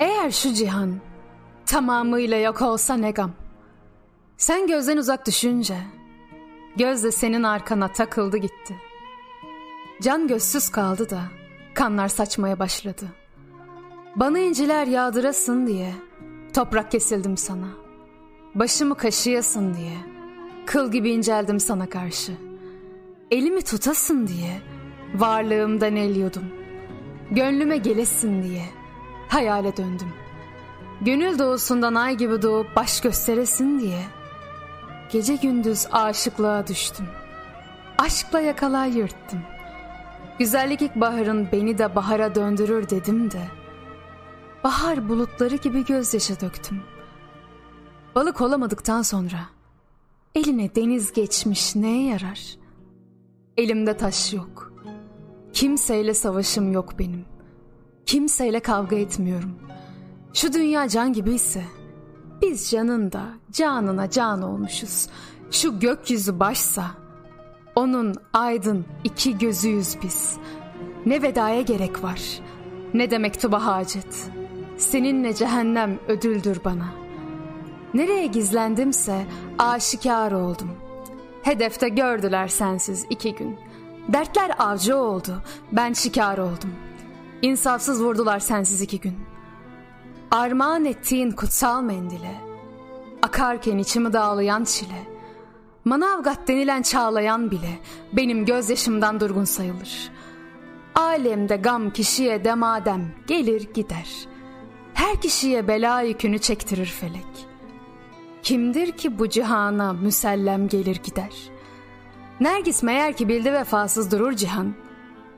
Eğer şu cihan tamamıyla yok olsa ne gam. Sen gözden uzak düşünce göz de senin arkana takıldı gitti. Can gözsüz kaldı da kanlar saçmaya başladı. Bana inciler yağdırasın diye toprak kesildim sana. Başımı kaşıyasın diye kıl gibi inceldim sana karşı. Elimi tutasın diye varlığımdan eliyordum. Gönlüme gelesin diye hayale döndüm. Gönül doğusundan ay gibi doğup baş gösteresin diye gece gündüz aşıklığa düştüm. Aşkla yakalar yırttım. Güzellik ilkbaharın beni de bahara döndürür dedim de bahar bulutları gibi gözyaşı döktüm. Balık olamadıktan sonra eline deniz geçmiş neye yarar? Elimde taş yok. Kimseyle savaşım yok benim. Kimseyle kavga etmiyorum. Şu dünya can gibiyse biz canın da canına can olmuşuz. Şu gökyüzü başsa onun aydın iki gözüyüz biz. Ne vedaya gerek var, ne de mektuba hacet. Seninle cehennem ödüldür bana. Nereye gizlendimse aşikar oldum. Hedefte gördüler sensiz iki gün. Dertler avcı oldu, ben şikar oldum. İnsafsız vurdular sensiz iki gün. Armağan ettiğin kutsal mendile akarken içimi dağlayan çile, Manavgat denilen çağlayan bile benim gözyaşımdan durgun sayılır. Alemde gam kişiye de madem gelir gider, her kişiye bela yükünü çektirir felek. Kimdir ki bu cihana müsellem gelir gider? Nergis meğer ki bildi vefasız durur cihan.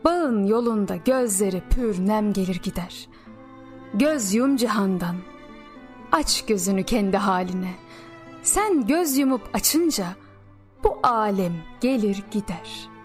Bağın yolunda gözleri pür nem gelir gider. Göz yum cihandan, aç gözünü kendi haline. Sen göz yumup açınca bu alem gelir gider.